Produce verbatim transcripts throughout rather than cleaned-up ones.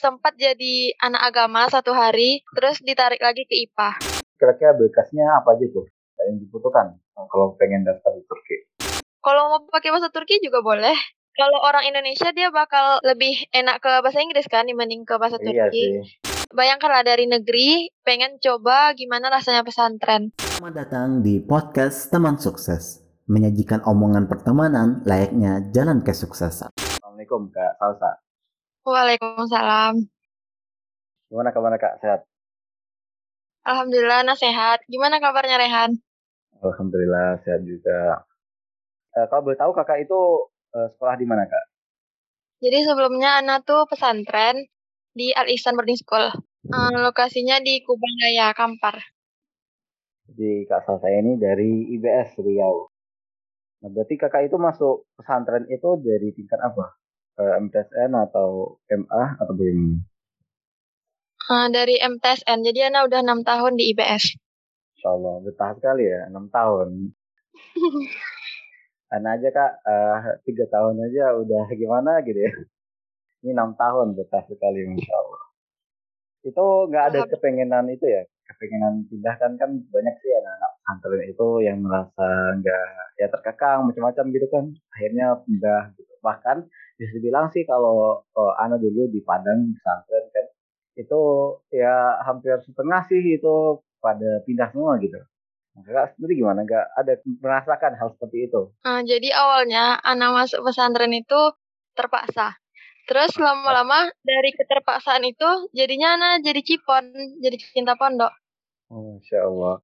sempat jadi anak agama satu hari, terus ditarik lagi ke I P A. Kira-kira berkasnya apa aja tuh yang dibutuhkan kalau pengen daftar di Turki? Kalau mau pakai bahasa Turki juga boleh. Kalau orang Indonesia dia bakal lebih enak ke bahasa Inggris kan dibanding ke bahasa iya Turki. Sih. Bayangkanlah dari negeri, pengen coba gimana rasanya pesantren. Selamat datang di podcast Teman Sukses. Menyajikan omongan pertemanan layaknya jalan kesuksesan. Assalamualaikum Kak Salsa. Waalaikumsalam. Gimana kabarnya Kak? Sehat? Alhamdulillah, nah sehat. Gimana kabarnya Rehan? Alhamdulillah, sehat juga. Eh, kalau boleh tahu kakak itu eh, sekolah di mana Kak? Jadi sebelumnya Ana tuh pesantren di Al-Ihsan Boarding School. Eh, lokasinya di Kubang Raya, Kampar. Jadi Kak Salsa ini dari I B S Riau. Nah, berarti kakak itu masuk pesantren itu dari tingkat apa? M T S N atau M A atau B M? Uh, dari M T S N, jadi Ana udah enam tahun di I B S. Insyaallah, betah sekali ya, enam tahun. Ana aja Kak, uh, tiga tahun aja udah gimana gitu ya. Ini enam tahun betah sekali, insyaallah. Itu gak ada kepengenan itu ya, kepengenan pindahkan kan banyak sih anak-anak pesantren itu yang merasa gak, ya terkekang macam-macam gitu kan, akhirnya pindah gitu. Bahkan bisa bilang sih kalau uh, Ana dulu di Padang pesantren kan, itu ya hampir setengah sih itu pada pindah semua gitu. Kakak sendiri gimana, gak ada merasakan hal seperti itu? Uh, jadi awalnya Ana masuk pesantren itu terpaksa. Terus lama-lama dari keterpaksaan itu jadinya Ana jadi cipon, jadi cinta pondok. Oh, Masya Allah.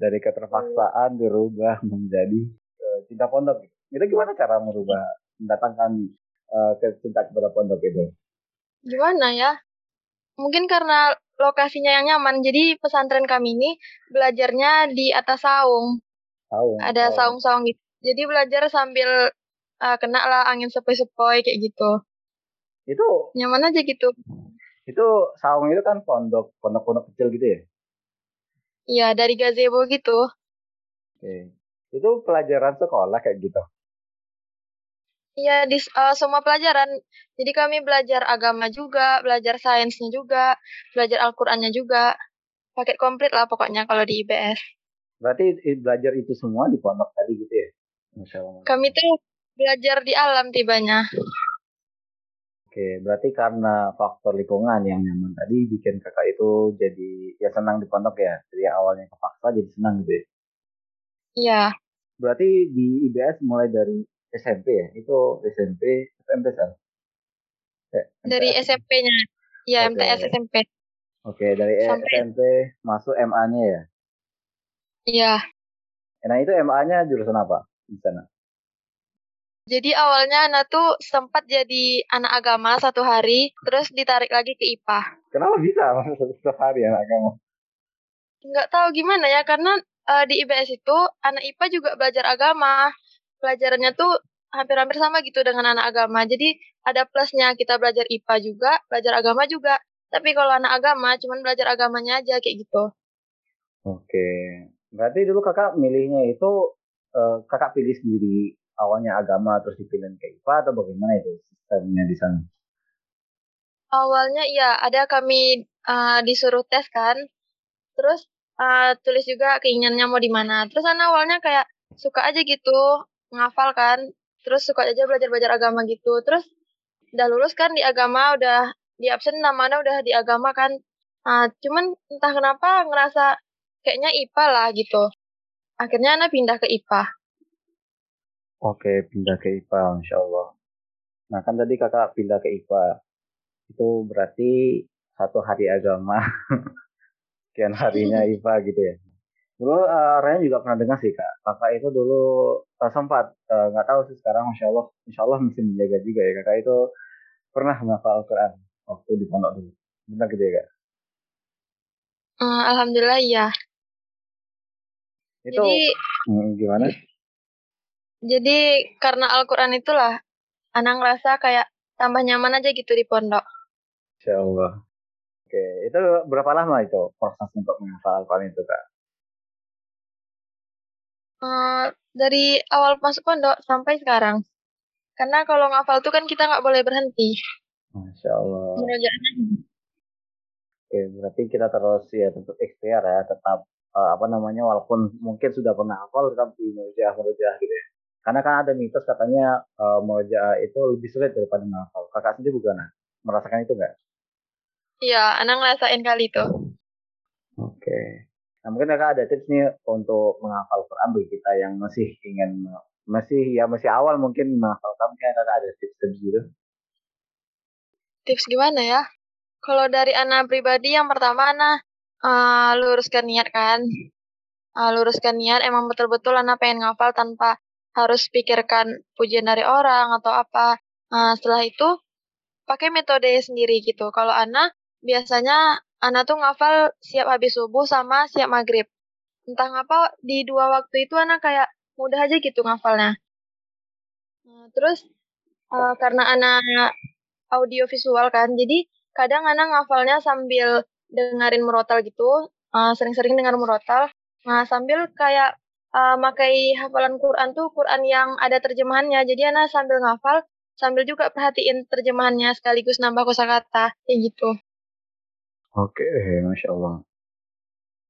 Dari keterpaksaan dirubah menjadi uh, cinta pondok. Itu gimana cara merubah, mendatangkan uh, cinta kepada pondok itu? Gimana ya? Mungkin karena lokasinya yang nyaman. Jadi pesantren kami ini belajarnya di atas saung. Saung. Ada saung. saung-saung gitu. Jadi belajar sambil uh, kena lah angin sepoi-sepoi kayak gitu. Itu nyaman aja gitu. Itu saung itu kan pondok, pondok-pondok kecil gitu ya? Iya, dari gazebo gitu. Oke. Itu pelajaran sekolah kayak gitu? Iya, di uh, semua pelajaran. Jadi kami belajar agama juga, belajar sainsnya juga, belajar Al-Qur'annya juga. Paket komplit lah pokoknya kalau di I B S. Berarti belajar itu semua di pondok tadi gitu ya? Masalah. Kami tuh belajar di alam tibanya. Oke, berarti karena faktor lingkungan yang nyaman tadi bikin kakak itu jadi ya senang di pondok ya. Jadi awalnya kepaksa jadi senang gitu ya. Iya. Berarti di I B S mulai dari S M P ya? Itu S M P, M T S N? Eh, dari S M P-nya. Ya, okay. M T S S M P. Oke, okay, dari Sampai. S M P masuk M A-nya ya? Iya. Nah, itu M A-nya jurusan apa di sana? Jadi awalnya Ana tuh sempat jadi anak agama satu hari, terus ditarik lagi ke I P A. Kenapa bisa satu hari anak agama? Nggak tahu gimana ya, karena uh, di I B S itu anak I P A juga belajar agama. Pelajarannya tuh hampir-hampir sama gitu dengan anak agama. Jadi ada plusnya kita belajar I P A juga, belajar agama juga. Tapi kalau anak agama, cuman belajar agamanya aja kayak gitu. Oke, berarti dulu kakak milihnya itu uh, kakak pilih sendiri. Awalnya agama terus dipilihin ke I P A atau bagaimana itu sistemnya di sana? Awalnya ya ada kami uh, disuruh tes kan, terus uh, tulis juga keinginannya mau di mana. Terus Ana awalnya kayak suka aja gitu ngafal kan, terus suka aja belajar-belajar agama gitu. Terus udah lulus kan di agama, udah di absen namanya udah di agama kan. Uh, cuman entah kenapa ngerasa kayaknya I P A lah gitu. Akhirnya Ana pindah ke I P A. Oke, pindah ke I P A, insya Allah. Nah, kan tadi kakak pindah ke I P A. Itu berarti satu hari agama, sekian harinya I P A gitu ya. Dulu, uh, Ryan juga pernah dengar sih, Kak. Kakak itu dulu uh, sempat, uh, gak tahu sih sekarang, insya Allah, insya Allah mesti menjaga juga ya. Kakak itu pernah menghafal Al-Quran waktu di pondok dulu. Benar gitu ya, Kak? Uh, Alhamdulillah, iya. Itu Jadi, hmm, gimana sih? Jadi karena Al-Quran itulah, Ana ngerasa kayak tambah nyaman aja gitu di pondok. Insya Allah. Oke, itu berapa lama itu proses untuk menghafal Al-Quran itu, Kak? Uh, dari awal masuk pondok sampai sekarang. Karena kalau ngafal itu kan kita nggak boleh berhenti. Masya Allah. Menurut Ana. Oke, berarti kita terus ya tentu ikhtiar ya, tetap uh, apa namanya walaupun mungkin sudah pernah hafal tetap di murojaah-murojaah gitu ya. Karena kan ada mitos katanya uh, murojaah itu lebih sulit daripada menghafal. Kakak sendiri bukan merasakan itu enggak? Iya, anak ngerasain kali itu. Oke. Nah, mungkin Kakak ada tips nih untuk menghafal Quran bagi kita yang masih ingin masih ya masih awal mungkin menghafal Quran, Kakak ada tips-tips gitu? Tips gimana ya? Kalau dari Ana pribadi, yang pertama Ana uh, luruskan niat kan. Uh, luruskan niat, emang betul-betul Ana pengen ngafal tanpa harus pikirkan pujian dari orang atau apa. Uh, setelah itu, pakai metode sendiri gitu. Kalau Ana, biasanya Ana tuh ngafal siap habis subuh sama siap maghrib. Entah ngapa di dua waktu itu Ana kayak mudah aja gitu ngafalnya. Uh, terus, uh, karena Ana audio visual kan, jadi kadang Ana ngafalnya sambil dengerin murotal gitu, uh, sering-sering dengar murotal, nah, sambil kayak uh, makai hafalan Quran tuh, Quran yang ada terjemahannya, jadi Ana sambil ngafal, sambil juga perhatiin terjemahannya, sekaligus nambah kosakata, kayak gitu. Oke, Masya Allah.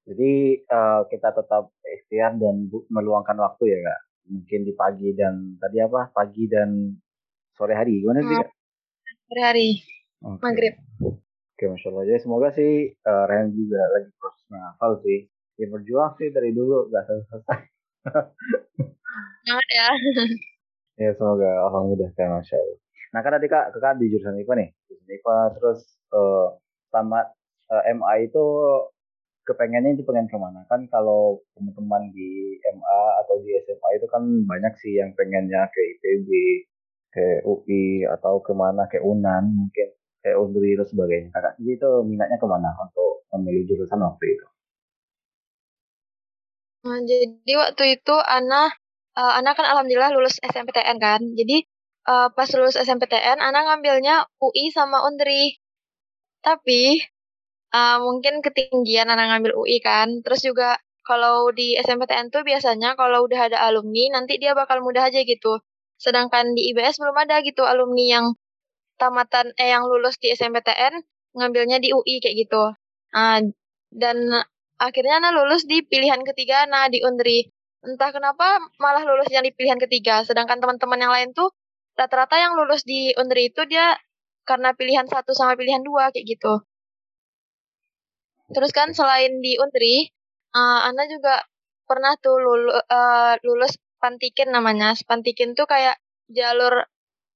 Jadi uh, kita tetap ikhtiar dan bu- meluangkan waktu ya Kak? Mungkin di pagi dan, tadi apa? Pagi dan sore hari, gimana sih Kak? Sore hari. Okay. Maghrib. Oke, Masya Allah. Jadi semoga sih uh, Rehan juga lagi proses menghafal sih. Dia berjuang sih dari dulu, gak selesai-selesai. Jangan ya. Ya, semoga Allah mudahkan, Masya Allah. Nah, kan tadi Kak, Kakak di jurusan I P A nih. Jurusan I P A, terus uh, tamat uh, M A itu kepengennya itu pengen kemana? Kan kalau teman-teman di M A atau di S M A itu kan banyak sih yang pengennya ke I P B, ke U I, atau kemana, ke UNAN mungkin. Kayak Undri dan sebagainya. Kakak sendiri itu minatnya kemana untuk memilih jurusan waktu itu? Nah, jadi waktu itu Ana, uh, Ana kan alhamdulillah lulus S M P T N kan. Jadi uh, pas lulus S M P T N, Ana ngambilnya U I sama Undri. Tapi uh, mungkin ketinggian Ana ngambil U I kan. Terus juga kalau di S M P T N tuh biasanya kalau udah ada alumni, nanti dia bakal mudah aja gitu. Sedangkan di I B S belum ada gitu alumni yang tamatan eh yang lulus di S M P T N ngambilnya di U I kayak gitu. Nah, dan akhirnya Ana lulus di pilihan ketiga Ana di Undri. Entah kenapa malah lulus yang di pilihan ketiga, sedangkan teman-teman yang lain tuh rata-rata yang lulus di Undri itu dia karena pilihan satu sama pilihan dua kayak gitu. Terus kan selain di Undri, uh, Ana juga pernah tuh lulu, uh, lulus Pantikin namanya. Pantikin tuh kayak jalur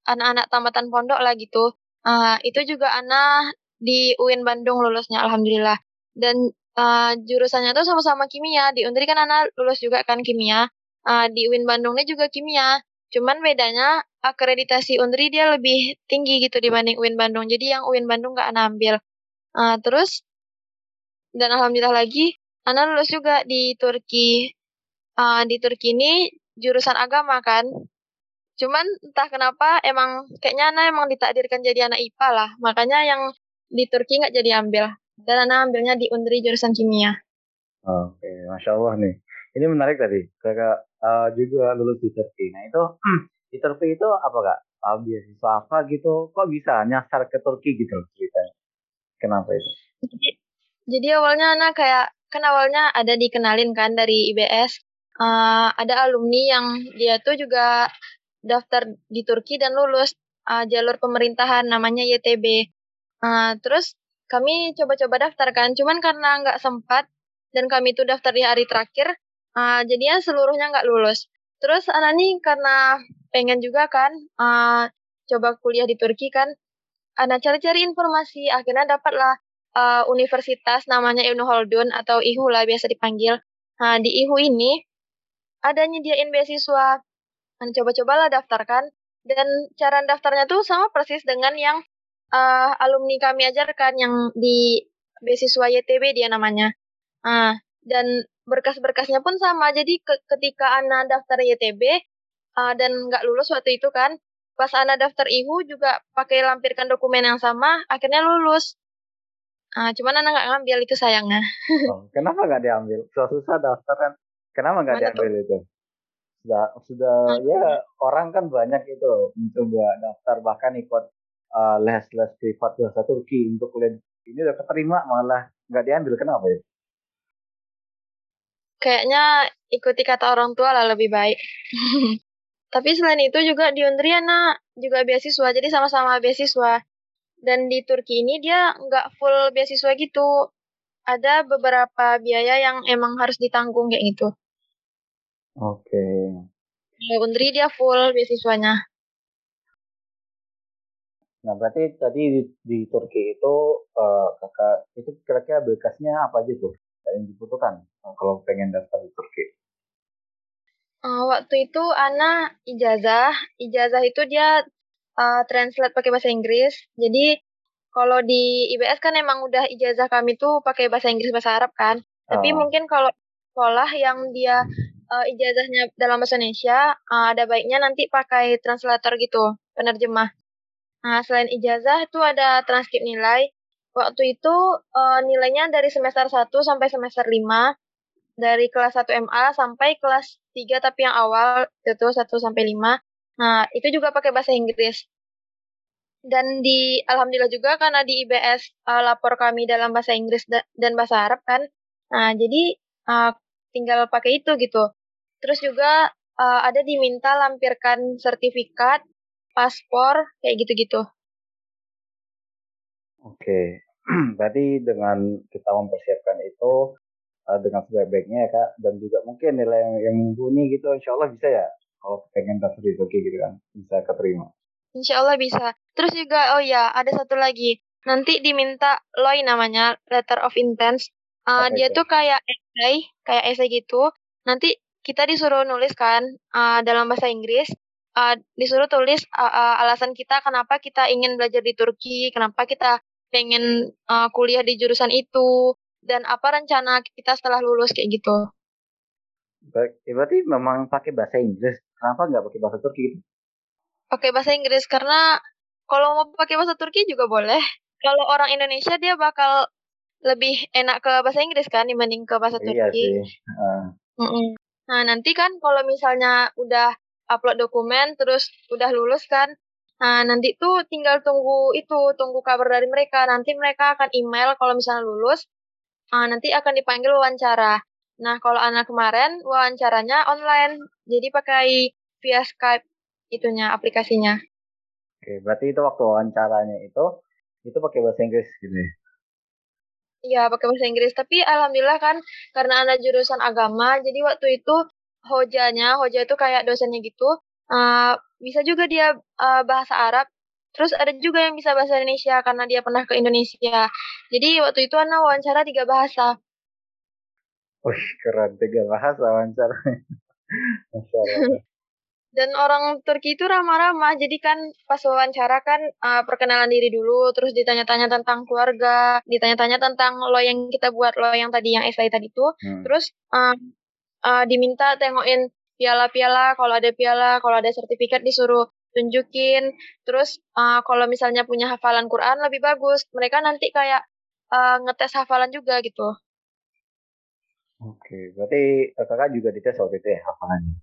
anak-anak tamatan pondok lah gitu. Uh, itu juga Ana di U I N Bandung lulusnya, alhamdulillah. Dan uh, jurusannya tuh sama-sama kimia. Di Undri kan Ana lulus juga kan kimia. Uh, di U I N Bandung ini juga kimia. Cuman bedanya akreditasi Undri dia lebih tinggi gitu dibanding U I N Bandung. Jadi yang U I N Bandung nggak Ana ambil. Uh, terus, dan alhamdulillah lagi, Ana lulus juga di Turki. Uh, di Turki ini jurusan agama kan. Cuman entah kenapa emang kayaknya Ana emang ditakdirkan jadi anak I P A lah. Makanya yang di Turki nggak jadi ambil. Dan Ana ambilnya di Undri jurusan kimia. Oke, okay, Masya Allah nih. Ini menarik tadi. Kakak uh, juga lulus di Turki. Nah itu hmm. di Turki itu apa Kak? Apa biasiswa apa gitu? Kok bisa nyasar ke Turki gitu ceritanya? Kenapa itu? Jadi, jadi awalnya Ana kayak, kan awalnya ada dikenalin kan dari I B S. Uh, ada alumni yang dia tuh juga daftar di Turki dan lulus uh, jalur pemerintahan namanya Y T B. Uh, terus kami coba-coba daftarkan, cuman karena nggak sempat dan kami itu daftar di hari terakhir, uh, jadinya seluruhnya nggak lulus. Terus Ana nih karena pengen juga kan uh, coba kuliah di Turki kan, Ana cari-cari informasi, akhirnya dapatlah uh, universitas namanya Ibnu Khaldun atau I H U lah biasa dipanggil. Nah, di I H U ini ada nyediain beasiswa. Coba-cobalah daftarkan, dan cara daftarnya tuh sama persis dengan yang uh, alumni kami ajarkan, yang di beasiswa Y T B dia namanya. Uh, dan berkas-berkasnya pun sama, jadi ke- ketika Ana daftar Y T B uh, dan nggak lulus waktu itu kan, pas Ana daftar I H U juga pakai lampirkan dokumen yang sama, akhirnya lulus. Uh, cuman Ana nggak ngambil, itu sayangnya. Oh, kenapa nggak diambil? Susah-susah daftaran, kenapa nggak diambil tuh? Itu? Sudah, sudah ya orang kan banyak itu mencoba daftar, bahkan ikut uh, les-les privat bahasa Turki untuk kuliah ini udah keterima malah nggak diambil, kenapa ya? Kayaknya ikuti kata orang tua lah lebih baik. Tapi selain itu juga di Undri anak juga beasiswa, jadi sama-sama beasiswa. Dan di Turki ini dia nggak full beasiswa gitu. Ada beberapa biaya yang emang harus ditanggung kayak gitu. Oke. Okay. Di Undri dia full beasiswanya. Nah berarti tadi di, di Turki itu uh, kakak itu kira-kira berkasnya apa aja tuh yang dibutuhkan kalau pengen daftar di Turki? Uh, waktu itu Ana ijazah, ijazah itu dia uh, translate pakai bahasa Inggris. Jadi kalau di I B S kan emang udah ijazah kami tuh pakai bahasa Inggris bahasa Arab kan. Uh. Tapi mungkin kalau sekolah yang dia uh, ijazahnya dalam bahasa Indonesia uh, ada baiknya nanti pakai translator gitu, penerjemah. Nah, selain ijazah itu ada transkrip nilai. Waktu itu uh, nilainya dari semester satu sampai semester lima. Dari kelas satu M A sampai kelas tiga tapi yang awal itu satu sampai lima. Nah, itu juga pakai bahasa Inggris. Dan di alhamdulillah juga karena di I B S uh, lapor kami dalam bahasa Inggris da- dan bahasa Arab kan. Nah, jadi uh, tinggal pakai itu gitu. Terus juga uh, ada diminta lampirkan sertifikat, paspor, kayak gitu-gitu. Oke, berarti dengan kita mempersiapkan itu uh, dengan sebaik-baiknya ya Kak, dan juga mungkin nilai yang, yang mumpuni gitu, insya Allah bisa ya, kalau pengen daftar itu oke gitu kan, bisa keterima. Insya Allah bisa. Terus juga, oh ya, ada satu lagi, nanti diminta L O I namanya, Letter of Intent, uh, dia itu? tuh kayak essay, kayak essay gitu, nanti kita disuruh nulis kan, uh, dalam bahasa Inggris, Uh, disuruh tulis uh, uh, alasan kita kenapa kita ingin belajar di Turki, kenapa kita pengen uh, kuliah di jurusan itu, dan apa rencana kita setelah lulus kayak gitu. Berarti memang pakai bahasa Inggris, kenapa nggak pakai bahasa Turki? Pakai bahasa Inggris karena kalau mau pakai bahasa Turki juga boleh. Kalau orang Indonesia dia bakal lebih enak ke bahasa Inggris kan dibanding ke bahasa Turki. Iya sih. Uh. Nah nanti kan kalau misalnya udah upload dokumen, terus udah lulus kan. Nah, nanti tuh tinggal tunggu itu, tunggu kabar dari mereka. Nanti mereka akan email kalau misalnya lulus. Nah, nanti akan dipanggil wawancara. Nah, kalau anak kemarin, wawancaranya online. Jadi pakai via Skype itunya, aplikasinya. Oke, berarti itu waktu wawancaranya itu, itu pakai bahasa Inggris gitu ya? Iya, pakai bahasa Inggris. Tapi alhamdulillah kan, karena anak jurusan agama, jadi waktu itu hojanya, hoja itu kayak dosennya gitu, uh, bisa juga dia uh, bahasa Arab, terus ada juga yang bisa bahasa Indonesia, karena dia pernah ke Indonesia. Jadi waktu itu Ana wawancara tiga bahasa. Wih, keren, tiga bahasa wawancara. Dan orang Turki itu ramah-ramah, jadi kan pas wawancara kan uh, perkenalan diri dulu, terus ditanya-tanya tentang keluarga, ditanya-tanya tentang lo yang kita buat, lo yang tadi, yang esai tadi itu, hmm. terus... Uh, Uh, diminta tengokin piala-piala, kalau ada piala, kalau ada sertifikat disuruh tunjukin. Terus uh, kalau misalnya punya hafalan Quran lebih bagus. Mereka nanti kayak uh, ngetes hafalan juga gitu. Oke, berarti kakak juga dites waktu itu ya hafalannya?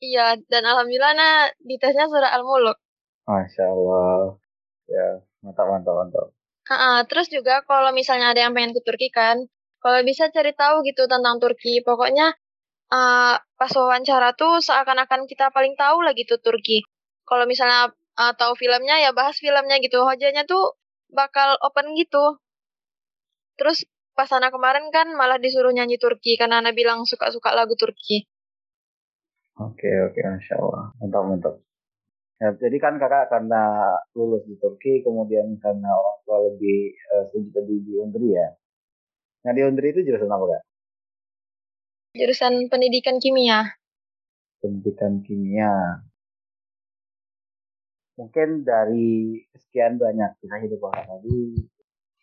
Iya, dan alhamdulillah nah ditesnya surah Al-Muluk. Masya Allah, ya mantap, mantap, mantap. Uh, terus juga kalau misalnya ada yang pengen ke Turki kan, kalau bisa cari tahu gitu tentang Turki. Pokoknya uh, pas wawancara tuh seakan-akan kita paling tahu lah gitu Turki. Kalau misalnya uh, tahu filmnya ya bahas filmnya gitu. Hojanya tuh bakal open gitu. Terus pas anak kemarin kan malah disuruh nyanyi Turki. Karena anak bilang suka-suka lagu Turki. Oke, oke. Masya Allah. Mantap, mantap. Ya, jadi kan kakak karena lulus di Turki. Kemudian karena orang tua lebih uh, setuju tadi di Undri ya. Nah di Undri itu jurusan apa Kak? Jurusan pendidikan kimia. Pendidikan kimia. Mungkin dari sekian banyak kisah hidup Kakak tadi,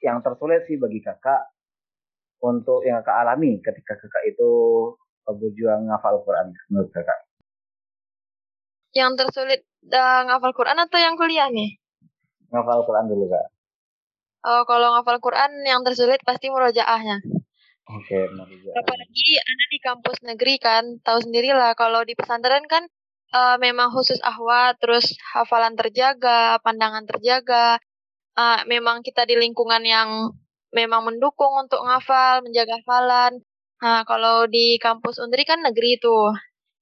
yang tersulit sih bagi Kakak untuk yang Kakak alami ketika Kakak itu berjuang ngafal Quran menurut Kakak? Yang tersulit uh, ngafal Quran atau yang kuliah nih? Ngafal Quran dulu Kak. Uh, kalau ngafal Quran yang tersulit pasti murojaahnya. Oke, okay, murojaah. Apalagi Ana di kampus negeri kan, tahu sendirilah kalau di pesantren kan uh, memang khusus ahwa, terus hafalan terjaga, pandangan terjaga, uh, memang kita di lingkungan yang memang mendukung untuk ngafal, menjaga hafalan. Nah, kalau di kampus Undri kan negeri tuh.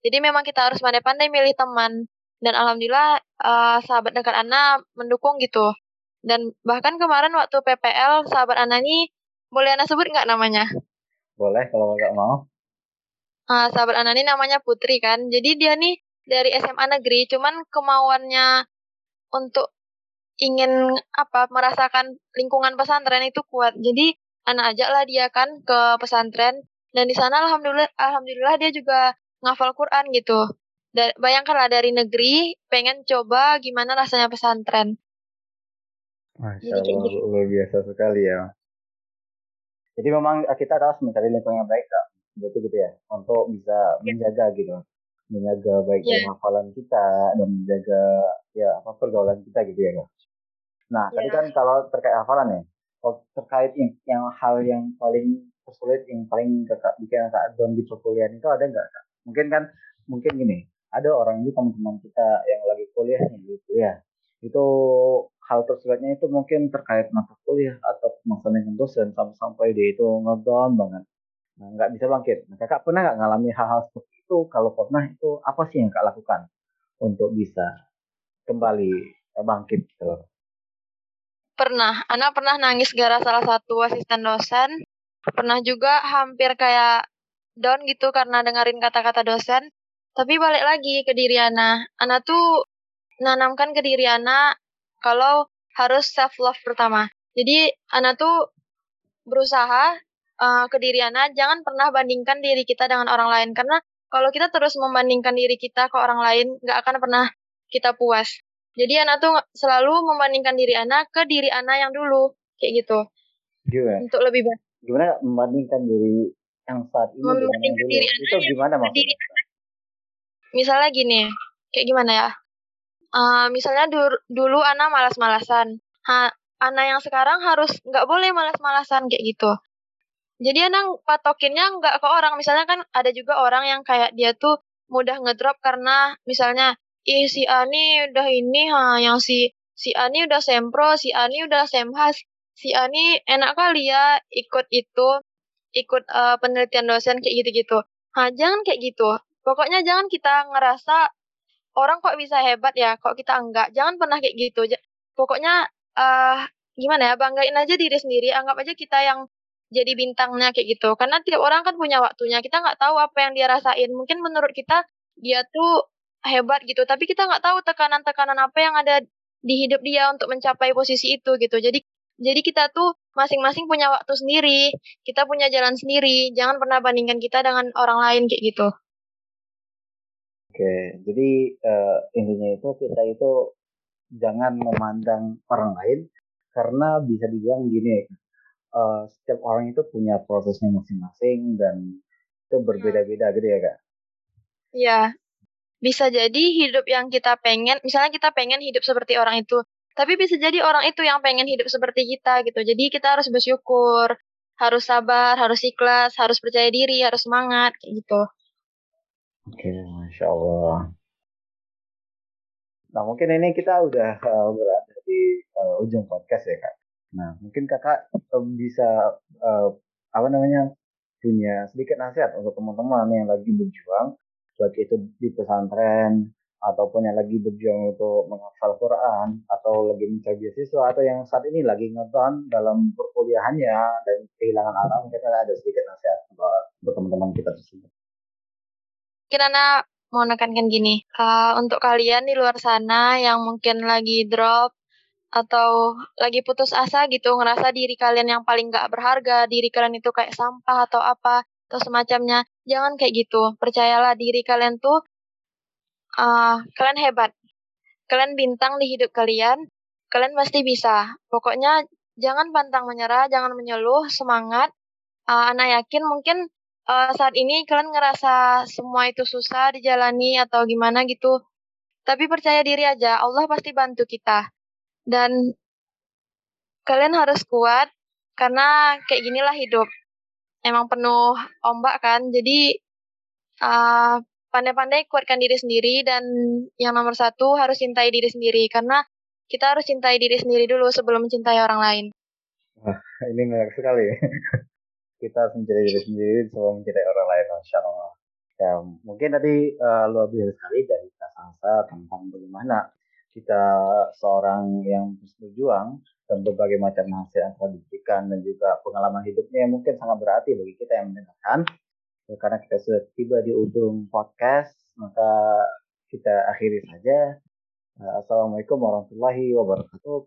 Jadi memang kita harus pandai-pandai milih teman. Dan alhamdulillah uh, sahabat dekat Ana mendukung gitu. Dan bahkan kemarin waktu P P L sahabat Ana ini, boleh Ana sebut nggak namanya? Boleh kalau nggak mau. Uh, sahabat Ana ini namanya Putri kan. Jadi dia nih dari S M A Negeri. Cuman kemauannya untuk ingin apa merasakan lingkungan pesantren itu kuat. Jadi Ana ajaklah dia kan ke pesantren. Dan di sana alhamdulillah, alhamdulillah dia juga ngafal Quran gitu. Da- bayangkanlah dari negeri pengen coba gimana rasanya pesantren. Masya Allah, luar biasa sekali ya. Jadi memang kita harus mencari lingkungan yang baik, Kak. Berarti gitu ya, untuk bisa menjaga gitu, menjaga baik yeah. hafalan kita dan menjaga ya apa pergaulan kita gitu ya, Kak. Nah, yeah. tadi kan kalau terkait hafalan ya, kalau terkait yang, yang hal yang paling tersulit, yang paling Kakak bikin Kakak down di perkuliahan itu ada nggak, Kak? Mungkin kan, mungkin gini, ada orang ini teman-teman kita yang lagi kuliah gitu ya, itu hal tersulitnya itu mungkin terkait mata kuliah atau masalah dengan dosen sampai-sampai dia itu ngedown banget, nah, nggak bisa bangkit. Nah, Kakak pernah nggak ngalami hal-hal seperti itu? Kalau pernah, itu apa sih yang Kakak lakukan untuk bisa kembali bangkit? Gitu? Pernah, Ana pernah nangis gara salah satu asisten dosen. Pernah juga hampir kayak down gitu karena dengerin kata-kata dosen. Tapi balik lagi ke diri Ana. Ana tuh nanamkan ke diri Ana kalau harus self love pertama. Jadi Ana tuh berusaha uh, ke diri Ana jangan pernah bandingkan diri kita dengan orang lain, karena kalau kita terus membandingkan diri kita ke orang lain nggak akan pernah kita puas. Jadi Ana tuh selalu membandingkan diri Ana ke diri Ana yang dulu kayak gitu. Gimana? Untuk lebih baik. Gimana membandingkan diri yang saat ini dengan dulu itu gimana maksudnya? Misalnya gini, kayak gimana ya? Uh, misalnya du- dulu Ana malas-malasan, ha, Ana yang sekarang harus nggak boleh malas-malasan kayak gitu. Jadi Ana patokinnya nggak ke orang. Misalnya kan ada juga orang yang kayak dia tuh mudah ngedrop karena misalnya ih si Ani udah ini, ha, yang si si Ani udah sempro, si Ani udah semhas, si Ani enak kali ya ikut itu. ikut uh, penelitian dosen kayak gitu-gitu. Nah, jangan kayak gitu. Pokoknya jangan kita ngerasa orang kok bisa hebat ya, kok kita enggak. Jangan pernah kayak gitu. J- pokoknya uh, gimana ya, banggain aja diri sendiri, anggap aja kita yang jadi bintangnya kayak gitu. Karena tiap orang kan punya waktunya. Kita enggak tahu apa yang dia rasain. Mungkin menurut kita dia tuh hebat gitu, tapi kita enggak tahu tekanan-tekanan apa yang ada di hidup dia untuk mencapai posisi itu gitu. Jadi Jadi kita tuh masing-masing punya waktu sendiri, kita punya jalan sendiri, jangan pernah bandingkan kita dengan orang lain kayak gitu. Oke, jadi uh, intinya itu kita itu jangan memandang orang lain, karena bisa dibilang gini, uh, setiap orang itu punya prosesnya masing-masing dan itu berbeda-beda gitu ya Kak? Iya, bisa jadi hidup yang kita pengen, misalnya kita pengen hidup seperti orang itu, tapi bisa jadi orang itu yang pengen hidup seperti kita gitu. Jadi kita harus bersyukur, harus sabar, harus ikhlas, harus percaya diri, harus semangat kayak gitu. Oke, Masya Allah. Nah mungkin ini kita udah uh, berada di uh, ujung podcast ya Kak. Nah mungkin Kakak uh, bisa uh, apa namanya punya sedikit nasihat untuk teman-teman yang lagi berjuang, lagi itu di pesantren, ataupun yang lagi berjuang untuk menghafal Quran, atau lagi mencari beasiswa, atau yang saat ini lagi ngedown dalam perkuliahannya dan kehilangan arah, mungkin ada sedikit nasihat buat teman-teman kita tersebut. Mungkin Ana mau nekankan gini, uh, untuk kalian di luar sana yang mungkin lagi drop atau lagi putus asa gitu, ngerasa diri kalian yang paling gak berharga, diri kalian itu kayak sampah atau apa atau semacamnya, jangan kayak gitu. Percayalah diri kalian tuh Uh, kalian hebat, kalian bintang di hidup kalian, kalian pasti bisa. Pokoknya jangan pantang menyerah, jangan menyeluh, semangat. Uh, Ana yakin mungkin uh, saat ini kalian ngerasa semua itu susah dijalani atau gimana gitu. Tapi percaya diri aja, Allah pasti bantu kita. Dan kalian harus kuat, karena kayak ginilah hidup. Emang penuh ombak kan, jadi... Uh, pandai-pandai kuatkan diri sendiri, dan yang nomor satu harus cintai diri sendiri, karena kita harus cintai diri sendiri dulu sebelum mencintai orang lain. Wah, ini menarik sekali ya. Kita harus mencintai diri sendiri sebelum mencintai orang lain, Masya Allah. Ya, mungkin tadi uh, luar biasa sekali dari Kak Angsa tentang bagaimana kita seorang yang berjuang dan berbagai macam hasil yang terdidikan dan juga pengalaman hidupnya yang mungkin sangat berarti bagi kita yang mendengarkan. Ya, karena kita sudah tiba di ujung podcast, maka kita akhiri saja. Assalamualaikum warahmatullahi wabarakatuh.